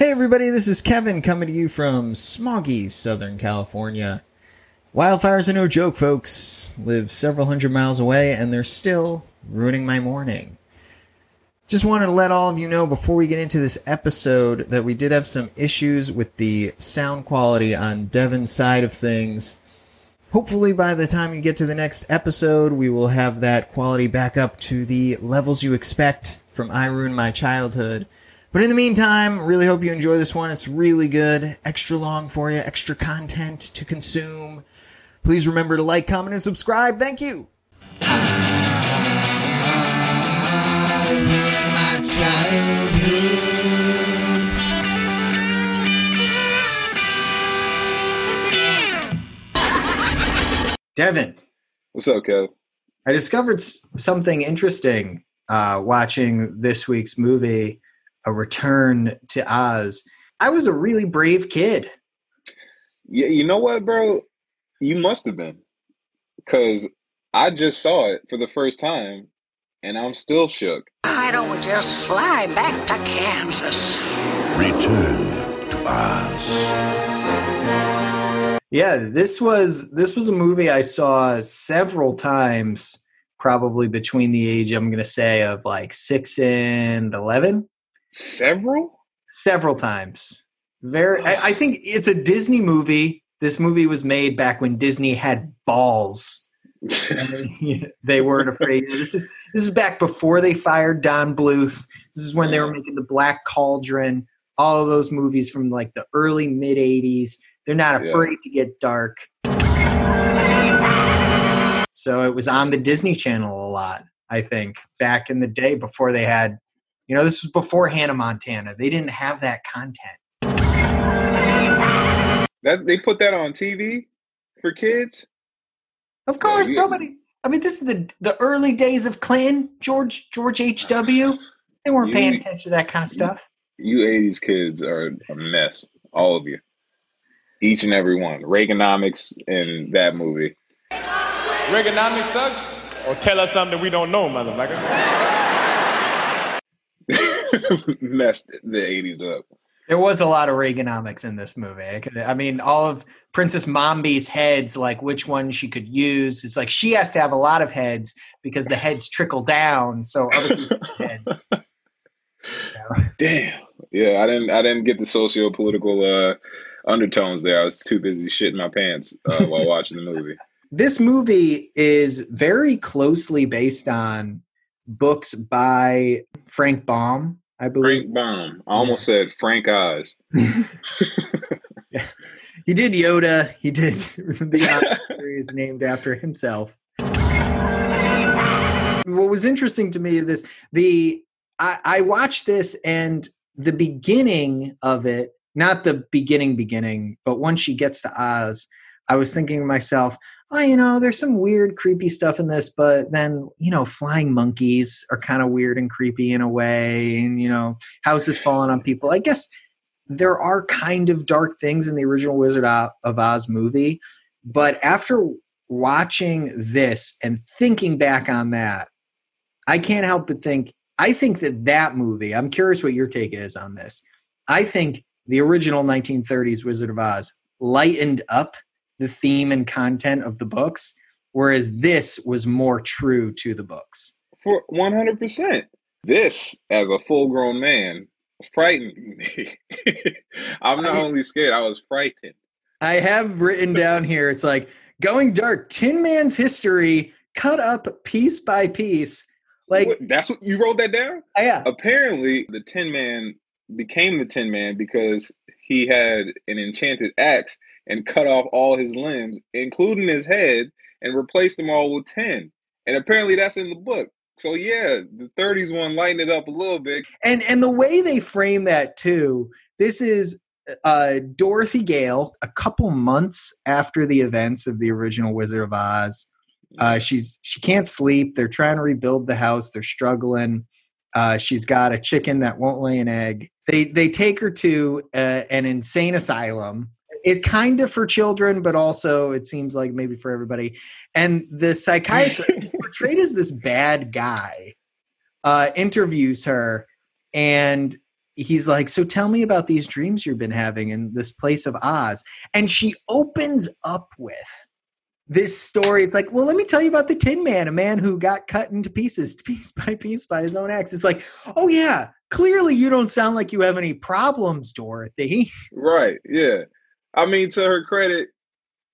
Hey everybody, this is Kevin coming to you from smoggy Southern California. Wildfires are no joke, folks. Live several hundred miles away and they're still ruining my morning. Just wanted to let all of you know before we get into this episode that we did have some issues with the sound quality on Devin's side of things. Hopefully by the time you get to the next episode, we will have that quality back up to the levels you expect from I Ruin My Childhood. But in the meantime, really hope you enjoy this one. It's really good. Extra long for you. Extra content to consume. Please remember to like, comment, and subscribe. Thank you. I ruined my childhood. Devin. What's up, Kev? I discovered something interesting watching this week's movie. A Return to Oz. I was a really brave kid. Yeah, you know what, bro? You must have been. Because I just saw it for the first time, and I'm still shook. Why don't we just fly back to Kansas? Return to Oz. Yeah, this was a movie I saw several times, probably between the age, I'm going to say, of like 6 and 11. Several times. Very. I think it's a Disney movie. This movie was made back when Disney had balls. They weren't afraid. This is back before they fired Don Bluth. This is when they were making The Black Cauldron. All of those movies from like the early mid '80s. They're not afraid to get dark. So it was on the Disney Channel a lot. I think back in the day before they had. You know, this was before Hannah Montana. They didn't have that content. That they put that on TV for kids? Of course, nobody. I mean, this is the early days of Clinton, George H.W. They weren't paying attention to that kind of stuff. You 80s kids are a mess. All of you. Each and every one. Reaganomics in that movie. Reaganomics sucks? Or tell us something we don't know, motherfucker. Messed the 80s up. There was a lot of Reaganomics in this movie. I mean, all of Princess Mombi's heads, like which one she could use. It's like she has to have a lot of heads because the heads trickle down. So other people's heads. You know. Damn. Yeah, I didn't get the socio-political undertones there. I was too busy shitting my pants while watching the movie. This movie is very closely based on books by Frank Baum, I believe. Frank Baum. I almost said Frank Oz. Yeah. He did Yoda. He did the Oz series named after himself. What was interesting to me is I watched this and the beginning of it, not the beginning, but once she gets to Oz, I was thinking to myself, oh, you know, there's some weird, creepy stuff in this, but then, you know, flying monkeys are kind of weird and creepy in a way, and, you know, houses falling on people. I guess there are kind of dark things in the original Wizard of Oz movie, but after watching this and thinking back on that, I can't help but think, I think that movie, I'm curious what your take is on this. I think the original 1930s Wizard of Oz lightened up the theme and content of the books, whereas this was more true to the books. For 100%. This, as a full-grown man, frightened me. I'm not only scared, I was frightened. I have written down here, it's like, going dark, Tin Man's history, cut up piece by piece. Like what, that's what you wrote that down? Yeah. Apparently, the Tin Man became the Tin Man because he had an enchanted axe and cut off all his limbs, including his head, and replaced them all with 10. And apparently that's in the book. So yeah, the 30s one lightened it up a little bit. And the way they frame that too, this is Dorothy Gale, a couple months after the events of the original Wizard of Oz. She can't sleep. They're trying to rebuild the house. They're struggling. She's got a chicken that won't lay an egg. They take her to an insane asylum. It kind of for children, but also it seems like maybe for everybody. And the psychiatrist, who's portrayed as this bad guy, interviews her, and he's like, so tell me about these dreams you've been having in this place of Oz. And she opens up with this story. It's like, well, let me tell you about the Tin Man, a man who got cut into pieces, piece by his own axe. It's like, oh yeah, clearly you don't sound like you have any problems, Dorothy. Right. Yeah. I mean, to her credit,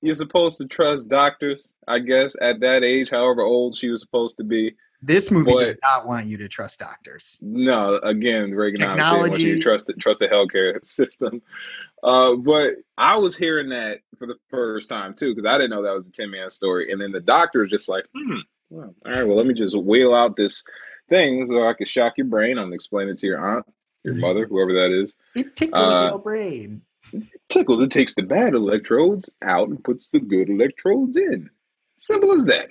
you're supposed to trust doctors, I guess, at that age, however old she was supposed to be. This movie does not want you to trust doctors. No, again, Reaganomics didn't want you to trust the healthcare system. But I was hearing that for the first time, too, because I didn't know that was a 10-man story. And then the doctor was just like, well, all right, well, let me just wheel out this thing so I can shock your brain. I'm going to explain it to your aunt, your mother, whoever that is. It tickles your brain. It takes the bad electrodes out and puts the good electrodes in. Simple as that.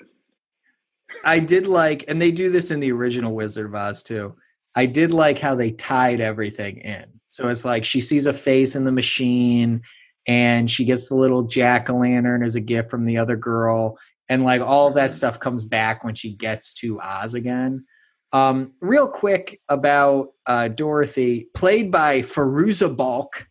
I did like, and they do this in the original Wizard of Oz too. I did like how they tied everything in. So it's like she sees a face in the machine and she gets the little jack-o'-lantern as a gift from the other girl. And like all of that stuff comes back when she gets to Oz again. Real quick about Dorothy, played by Feruza Balk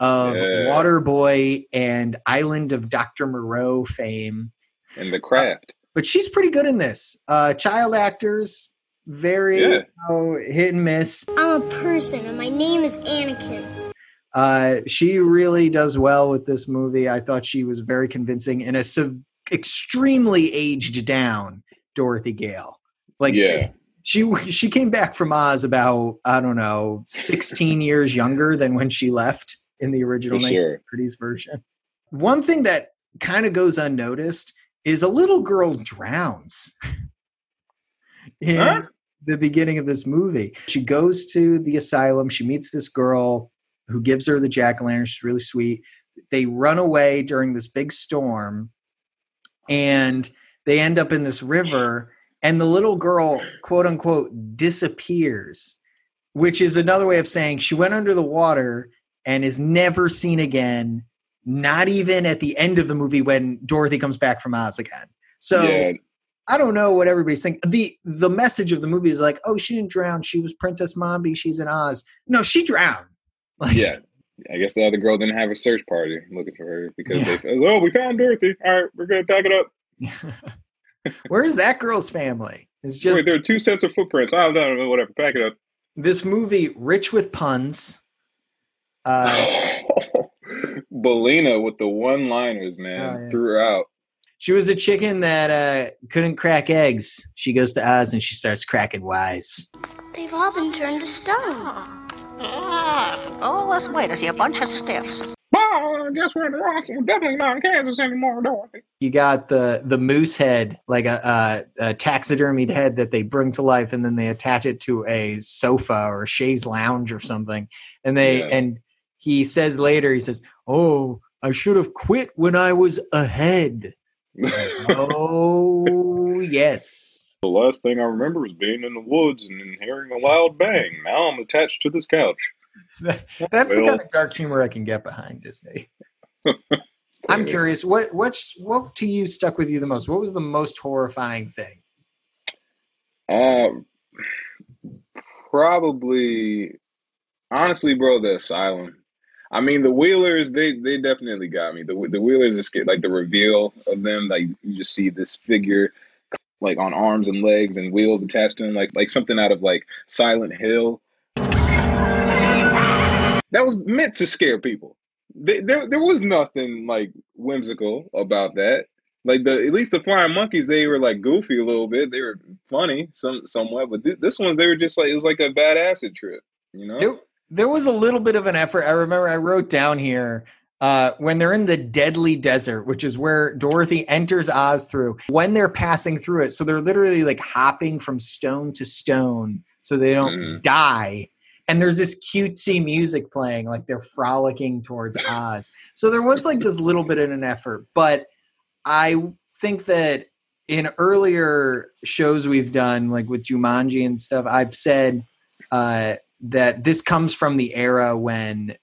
of Waterboy and Island of Dr. Moreau fame. And The Craft. But she's pretty good in this. Child actors, very hit and miss. I'm a person, and my name is Anakin. She really does well with this movie. I thought she was very convincing in a extremely aged down Dorothy Gale. Like, she came back from Oz about, I don't know, 16 years younger than when she left in the original 1930s version. One thing that kind of goes unnoticed is a little girl drowns in the beginning of this movie. She goes to the asylum. She meets this girl who gives her the jack-o'-lantern. She's really sweet. They run away during this big storm, and they end up in this river, and the little girl, quote-unquote, disappears, which is another way of saying she went under the water and is never seen again. Not even at the end of the movie when Dorothy comes back from Oz again. So I don't know what everybody's thinking. The message of the movie is like, oh, she didn't drown. She was Princess Mombi. She's in Oz. No, she drowned. Like, I guess the other girl didn't have a search party looking for her because they said, oh, we found Dorothy. All right, we're going to pack it up. Where's that girl's family? It's just there are two sets of footprints. I don't know, whatever. Pack it up. This movie, rich with puns. Bellina with the one-liners, man, throughout. She was a chicken that couldn't crack eggs. She goes to Oz and she starts cracking wise. They've all been turned to stone. Oh, let's wait. I see a bunch of stiffs. Well, I guess we're in the rocks. We're definitely not in Kansas anymore, Dorothy. You got the moose head, like a taxidermied head that they bring to life, and then they attach it to a sofa or a chaise lounge or something. And he says later, he says, oh, I should have quit when I was ahead. Oh, yes. The last thing I remember was being in the woods and hearing a loud bang. Now I'm attached to this couch. That's the kind of dark humor I can get behind, Disney. I'm curious, what to you stuck with you the most? What was the most horrifying thing? Probably, honestly, bro, the asylum. I mean, the Wheelers, they definitely got me. The Wheelers are scared, like the reveal of them, like you just see this figure like on arms and legs and wheels attached to them, like something out of like Silent Hill. That was meant to scare people. There was nothing like whimsical about that. Like at least the flying monkeys, they were like goofy a little bit. They were funny somewhat, but this one's they were just like it was like a bad acid trip, you know? There was a little bit of an effort. I remember I wrote down here when they're in the Deadly Desert, which is where Dorothy enters Oz through, when they're passing through it. So they're literally like hopping from stone to stone so they don't die. And there's this cutesy music playing, like they're frolicking towards Oz. So there was like this little bit of an effort. But I think that in earlier shows we've done, like with Jumanji and stuff, I've said that this comes from the era when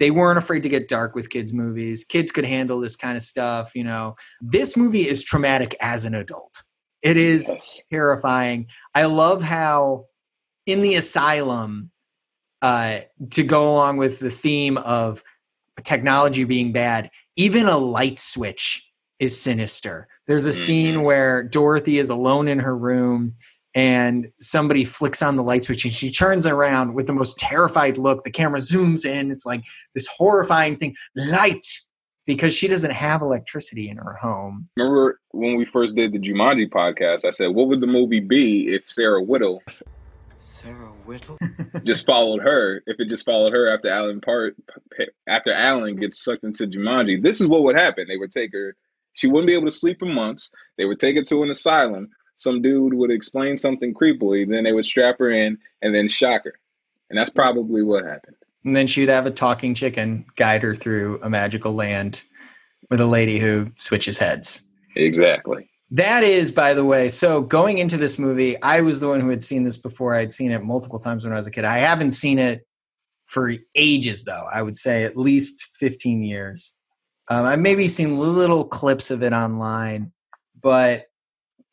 they weren't afraid to get dark with kids' movies. Kids could handle this kind of stuff, you know. This movie is traumatic as an adult. It is terrifying. I love how in the asylum, to go along with the theme of technology being bad, even a light switch is sinister. There's a scene where Dorothy is alone in her room and somebody flicks on the light switch and she turns around with the most terrified look. The camera zooms in. It's like this horrifying thing, light, because she doesn't have electricity in her home. Remember when we first did the Jumanji podcast, I said, what would the movie be if Sarah Whittle just followed her, if it just followed her after Alan gets sucked into Jumanji? This is what would happen. They would take her. She wouldn't be able to sleep for months. They would take her to an asylum. Some dude would explain something creepily, then they would strap her in and then shock her. And that's probably what happened. And then she'd have a talking chicken guide her through a magical land with a lady who switches heads. Exactly. That is, by the way, so going into this movie, I was the one who had seen this before. I'd seen it multiple times when I was a kid. I haven't seen it for ages, though. I would say at least 15 years. I've maybe seen little clips of it online, but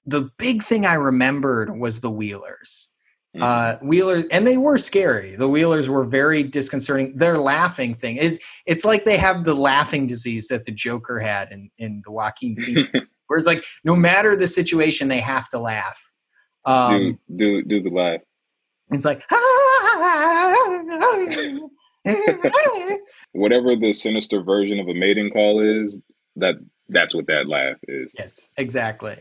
the big thing I remembered was the Wheelers. Wheelers, and they were scary. The Wheelers were very disconcerting. Their laughing thing is, it's like they have the laughing disease that the Joker had in the Joaquin Phoenix, where it's like no matter the situation, they have to laugh. Do the laugh. It's like whatever the sinister version of a mating call is. That's what that laugh is. Yes, exactly.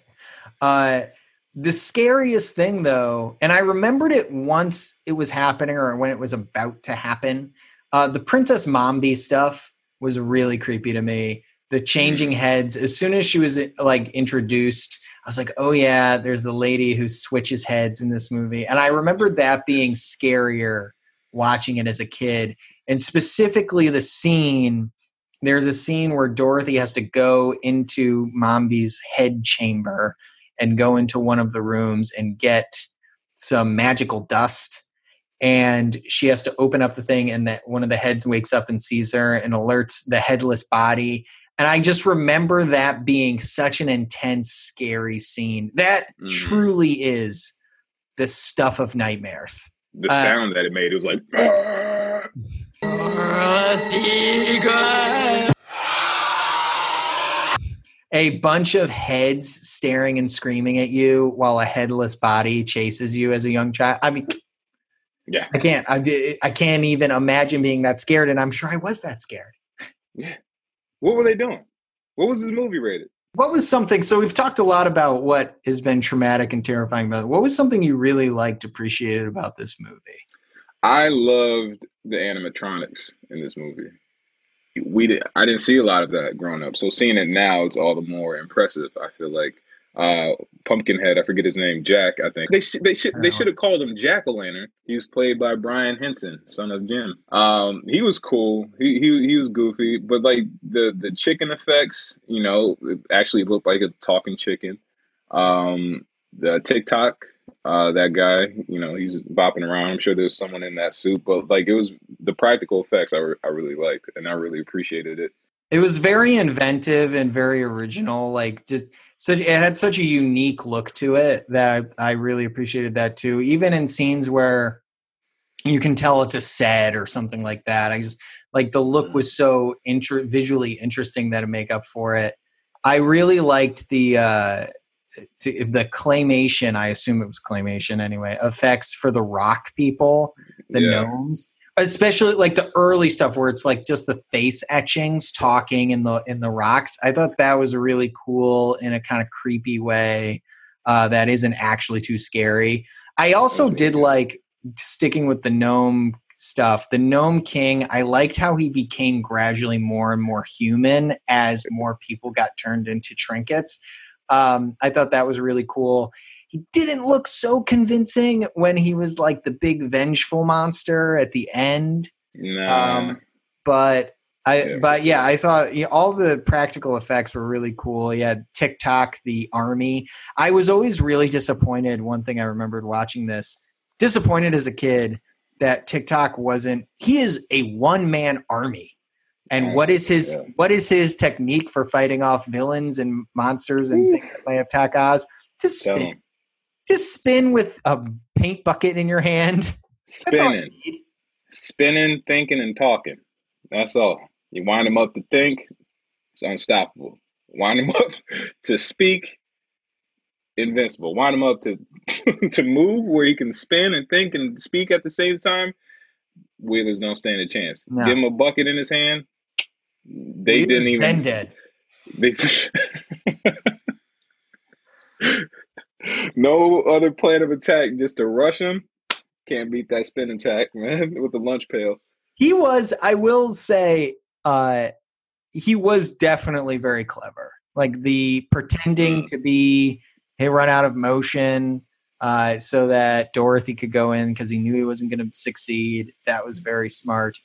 The scariest thing, though, and I remembered it once it was happening or when it was about to happen, the Princess Mombi stuff was really creepy to me. The changing heads, as soon as she was like introduced, I was like, oh yeah, there's the lady who switches heads in this movie. And I remembered that being scarier watching it as a kid. And specifically the scene, there's a scene where Dorothy has to go into Mombi's head chamber and go into one of the rooms and get some magical dust. And she has to open up the thing, and that one of the heads wakes up and sees her and alerts the headless body. And I just remember that being such an intense, scary scene. That truly is the stuff of nightmares. The sound that it made, it was like... A bunch of heads staring and screaming at you while a headless body chases you as a young child. I mean, yeah, I can't even imagine being that scared. And I'm sure I was that scared. Yeah. What were they doing? What was this movie rated? What was something? So we've talked a lot about what has been traumatic and terrifying about it. What was something you really liked, appreciated about this movie? I loved the animatronics in this movie. I didn't see a lot of that growing up, so seeing it now, it's all the more impressive. I feel like Pumpkinhead, I forget his name, Jack, I think they should have called him Jack-O-Lantern. He was played by Brian Henson, son of Jim. He was cool. He was goofy, but like the chicken effects, you know, it actually looked like a talking chicken. The Tick Tock, that guy, you know, he's bopping around. I'm sure there's someone in that suit, but like it was the practical effects I really liked, and I really appreciated it. It was very inventive and very original. Like it had such a unique look to it that I really appreciated that too. Even in scenes where you can tell it's a set or something like that, I just like the look was so visually interesting that it made up for it. I really liked the claymation, I assume it was claymation anyway, effects for the rock people, gnomes, especially like the early stuff where it's like just the face etchings talking in the rocks. I thought that was really cool in a kind of creepy way that isn't actually too scary. I also did like, sticking with the gnome stuff, the Gnome King, I liked how he became gradually more and more human as more people got turned into trinkets. I thought that was really cool. He didn't look so convincing when he was like the big vengeful monster at the end. Nah. I thought all the practical effects were really cool. He had Tick Tock, the army. I was always really disappointed. One thing I remembered watching this, disappointed as a kid, that Tick Tock he is a one-man army. And what is his technique for fighting off villains and monsters and things that might attack Oz? Just spin with a paint bucket in your hand. Spinning. spinning, thinking, and talking. That's all. You wind them up to think, it's unstoppable. Wind them up to speak, invincible. Wind them up to to move, where he can spin and think and speak at the same time. Wheelers don't stand a chance. No. Give him a bucket in his hand. They Wheelers didn't even. Then dead. They, no other plan of attack, just to rush him. Can't beat that spin attack, man, with the lunch pail. He was, I will say, he was definitely very clever. Like the pretending to be, hey, run out of motion so that Dorothy could go in because he knew he wasn't going to succeed. That was very smart.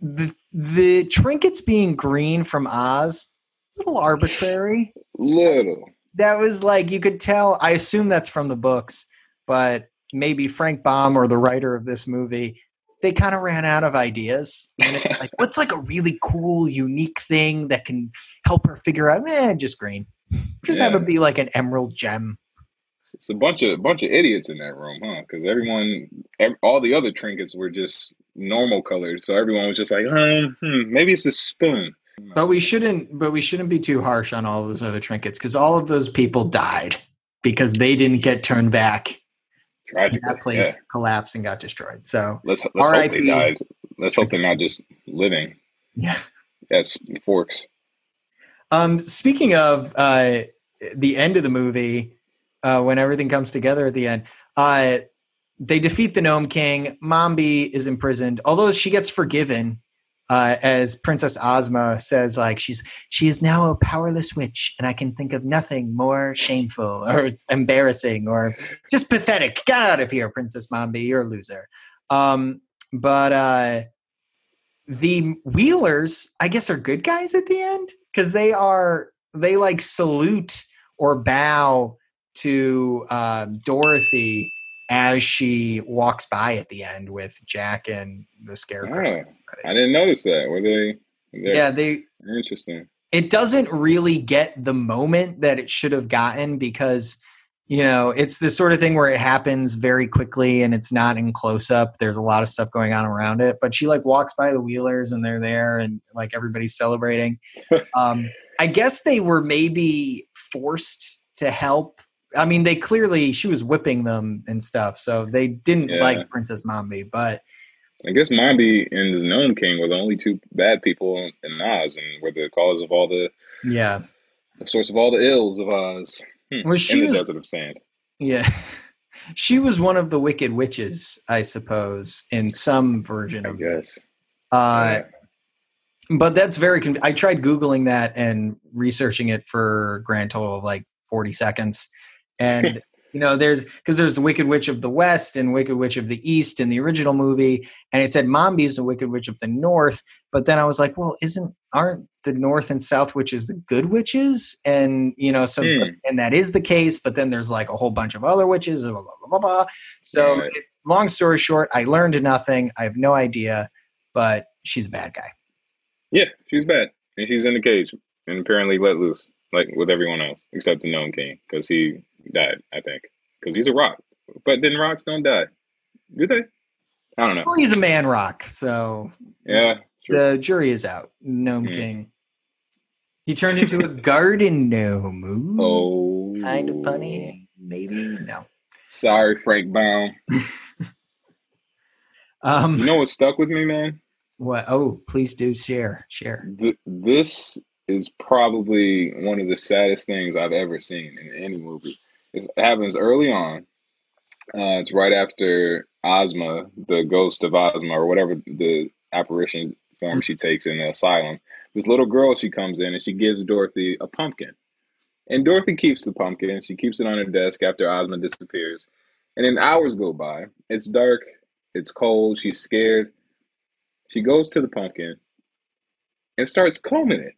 The trinkets being green from Oz, a little arbitrary. Little. That was like, you could tell, I assume that's from the books, but maybe Frank Baum or the writer of this movie, they kind of ran out of ideas. And it's like, what's like a really cool, unique thing that can help her figure out, just green. Just have it be like an emerald gem. It's a bunch of idiots in that room, huh? Because all the other trinkets were just normal colors. So everyone was just like, maybe it's a spoon. But we shouldn't be too harsh on all those other trinkets, because all of those people died because they didn't get turned back. Tragic. That place collapsed and got destroyed. So let's hope they died. Let's hope they're not just living. Yeah. As forks. Speaking of the end of the movie, when everything comes together at the end, they defeat the Gnome King. Mombi is imprisoned, although she gets forgiven. As Princess Ozma says, like she is now a powerless witch, and I can think of nothing more shameful or embarrassing or just pathetic. Get out of here, Princess Mombi, you're a loser. But the Wheelers, I guess, are good guys at the end, because they like salute or bow to Dorothy as she walks by at the end with Jack and the Scarecrow. Oh. I didn't notice that. Were they? Yeah, they. Interesting. It doesn't really get the moment that it should have gotten, because, you know, it's the sort of thing where it happens very quickly and it's not in close up. There's a lot of stuff going on around it, but she like walks by the Wheelers and they're there and like everybody's celebrating. I guess they were maybe forced to help. I mean, they clearly, she was whipping them and stuff, so they didn't like Princess Mombi, but. I guess Mombi and the Gnome King were the only two bad people in Oz, and were the cause of all the source of all the ills of Oz. Well, she was in the desert of sand. Yeah, she was one of the wicked witches, I suppose, in some version of this. But that's very. I tried Googling that and researching it for a grand total of like 40 seconds, and. You know, there's the Wicked Witch of the West and Wicked Witch of the East in the original movie, and it said Mombi is the Wicked Witch of the North. But then I was like, well, aren't the North and South witches the good witches? And you know, so and that is the case. But then there's like a whole bunch of other witches. Blah blah blah blah blah. So long story short, I learned nothing. I have no idea. But she's a bad guy. Yeah, she's bad, and she's in the cage and apparently let loose, like with everyone else except the Gnome King, because he. Died, I think, because he's a rock. But then rocks don't die, do they? I don't know. Well, he's a man rock, so yeah. True. The jury is out. Gnome King. He turned into a garden gnome. Ooh, oh, kind of funny. Maybe no. Sorry, Frank Baum. You know what stuck with me, man? What? Oh, please do share. This is probably one of the saddest things I've ever seen in any movie. It happens early on. It's right after Ozma, the ghost of Ozma, or whatever the apparition form she takes in the asylum. This little girl, she comes in and she gives Dorothy a pumpkin. And Dorothy keeps the pumpkin. She keeps it on her desk after Ozma disappears. And then hours go by. It's dark. It's cold. She's scared. She goes to the pumpkin and starts combing it.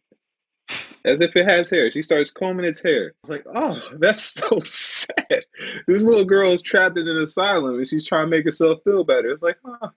As if it has hair. She starts combing its hair. It's like, oh, that's so sad. This little girl is trapped in an asylum and she's trying to make herself feel better. It's like, oh,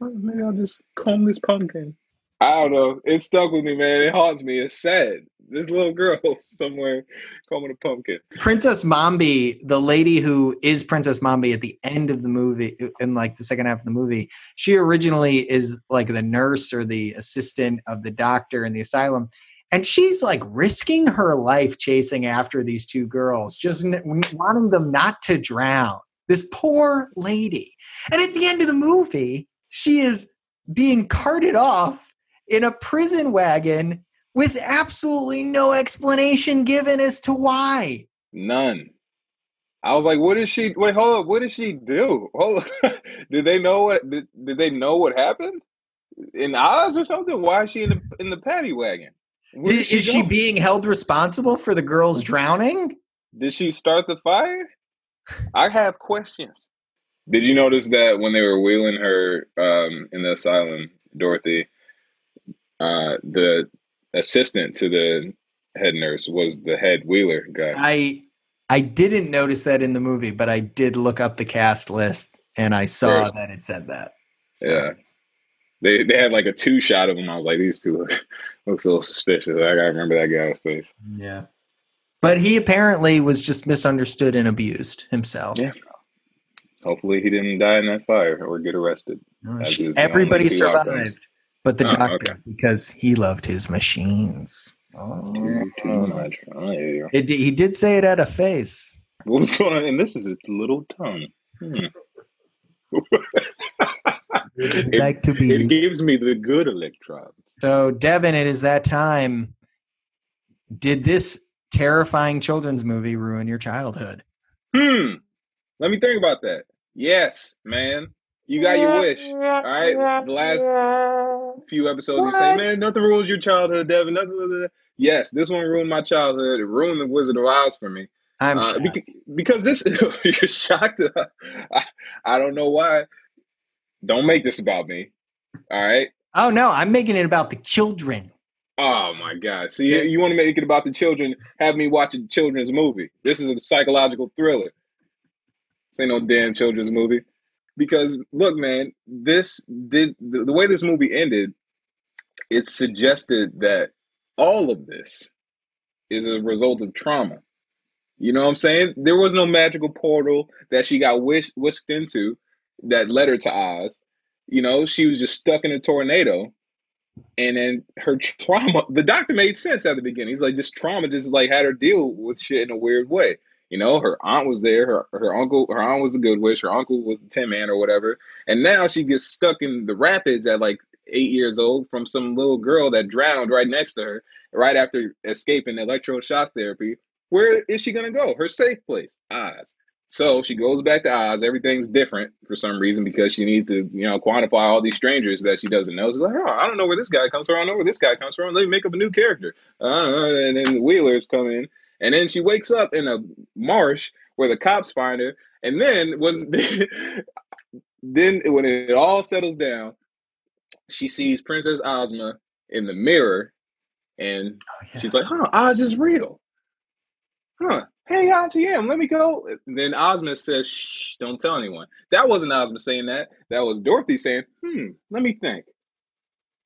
maybe I'll just comb this pumpkin. I don't know. It stuck with me, man. It haunts me. It's sad. This little girl somewhere combing a pumpkin. Princess Mombi, the lady who is Princess Mombi at the end of the movie, in like the second half of the movie, she originally is like the nurse or the assistant of the doctor in the asylum. And she's like risking her life chasing after these two girls, just wanting them not to drown. This poor lady. And at the end of the movie, she is being carted off in a prison wagon with absolutely no explanation given as to why. None. I was like, what did she, wait, hold up. What did she do? Hold up. Did they know what happened? In Oz or something? Why is she in the paddy wagon? Is she being held responsible for the girls drowning? Did she start the fire? I have questions. Did you notice that when they were wheeling her in the asylum, Dorothy, the assistant to the head nurse was the head wheeler guy? I didn't notice that in the movie, but I did look up the cast list, and I saw that it said that. So. Yeah. They had like a two-shot of them. I was like, these two look a little suspicious. I gotta remember that guy's face. Yeah. But he apparently was just misunderstood and abused himself. Yeah. So. Hopefully he didn't die in that fire or get arrested. No, everybody survived, but the doctor, okay, because he loved his machines. Oh, too much. Oh, yeah. He did say it at a face. What was going on? And this is his little tongue. It gives me the good electrons. So, Devin, it is that time. Did this terrifying children's movie ruin your childhood? Let me think about that. Yes, man. You got your wish. All right? The last few episodes, you say, man, nothing ruins your childhood, Devin. Nothing ruins it. Yes, this one ruined my childhood. It ruined The Wizard of Oz for me. I'm shocked. Because this, you're shocked. I don't know why. Don't make this about me. All right? Oh, no. I'm making it about the children. Oh, my God. So you want to make it about the children, have me watch a children's movie. This is a psychological thriller. This ain't no damn children's movie. Because, look, man, the way this movie ended, it suggested that all of this is a result of trauma. You know what I'm saying? There was no magical portal that she got whisked into that led her to Oz. You know, she was just stuck in a tornado. And then her trauma, the doctor made sense at the beginning. He's like, just trauma just like had her deal with shit in a weird way. You know, her aunt was there. Her aunt was the good witch. Her uncle was the Tin Man or whatever. And now she gets stuck in the rapids at like 8 years old from some little girl that drowned right next to her, right after escaping electroshock therapy. Where is she going to go? Her safe place, Oz. So she goes back to Oz. Everything's different for some reason because she needs to, you know, quantify all these strangers that she doesn't know. She's like, oh, I don't know where this guy comes from. I don't know where this guy comes from. Let me make up a new character. And then the Wheelers come in. And then she wakes up in a marsh where the cops find her. And then when it all settles down, she sees Princess Ozma in the mirror. And she's like, huh, Oz is real. Huh. Hey, Auntie M, let me go. And then Ozma says, shh, don't tell anyone. That wasn't Ozma saying that. That was Dorothy saying, let me think.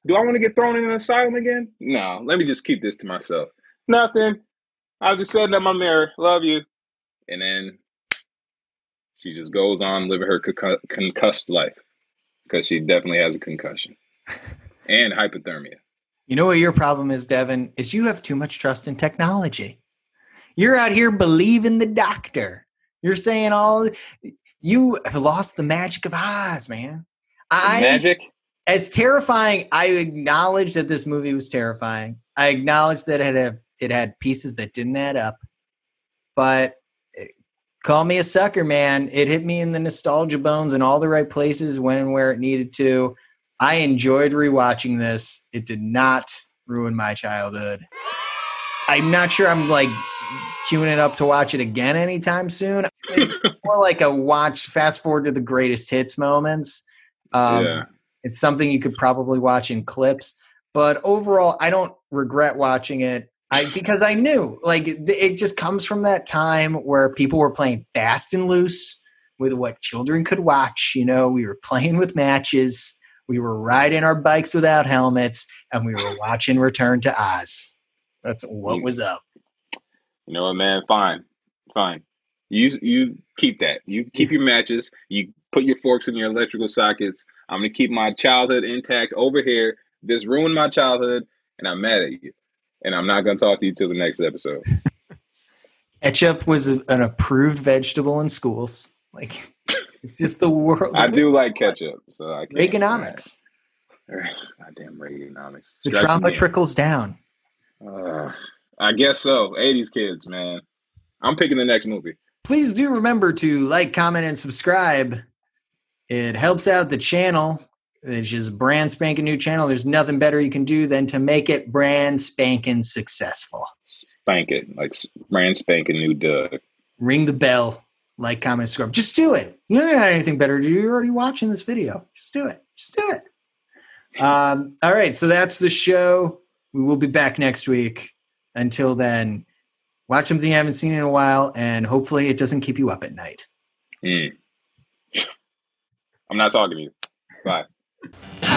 Do I want to get thrown in an asylum again? No, let me just keep this to myself. Nothing. I just said that my mirror. Love you. And then she just goes on living her concussed life because she definitely has a concussion and hypothermia. You know what your problem is, Devin, is you have too much trust in technology. You're out here believing the doctor. You're saying you have lost the magic of Oz, man. Magic? As terrifying, I acknowledge that this movie was terrifying. I acknowledge that it had pieces that didn't add up, but call me a sucker, man. It hit me in the nostalgia bones in all the right places when and where it needed to. I enjoyed rewatching this. It did not ruin my childhood. I'm not sure I'm like queuing it up to watch it again anytime soon. It's more like a fast forward to the greatest hits moments. It's something you could probably watch in clips, but overall, I don't regret watching it. Because I knew, like, it just comes from that time where people were playing fast and loose with what children could watch. You know, we were playing with matches. We were riding our bikes without helmets, and we were watching Return to Oz. That's what was up. You know what, man? Fine. You keep that. You keep your matches. You put your forks in your electrical sockets. I'm going to keep my childhood intact over here. This ruined my childhood, and I'm mad at you. And I'm not going to talk to you till the next episode. Ketchup was an approved vegetable in schools. Like, it's just the world. I do like ketchup. So I can't. Reaganomics. Goddamn Reaganomics. The trauma trickles down. I guess so. 80s kids, man. I'm picking the next movie. Please do remember to like, comment, and subscribe. It helps out the channel. It's just brand spanking new channel. There's nothing better you can do than to make it brand spanking successful. Spank it. Like brand spanking new Doug. Ring the bell. Like, comment, subscribe. Just do it. You don't have anything better to do. You're already watching this video. Just do it. All right. So that's the show. We will be back next week. Until then, watch something you haven't seen in a while, and hopefully it doesn't keep you up at night. I'm not talking to you. Bye.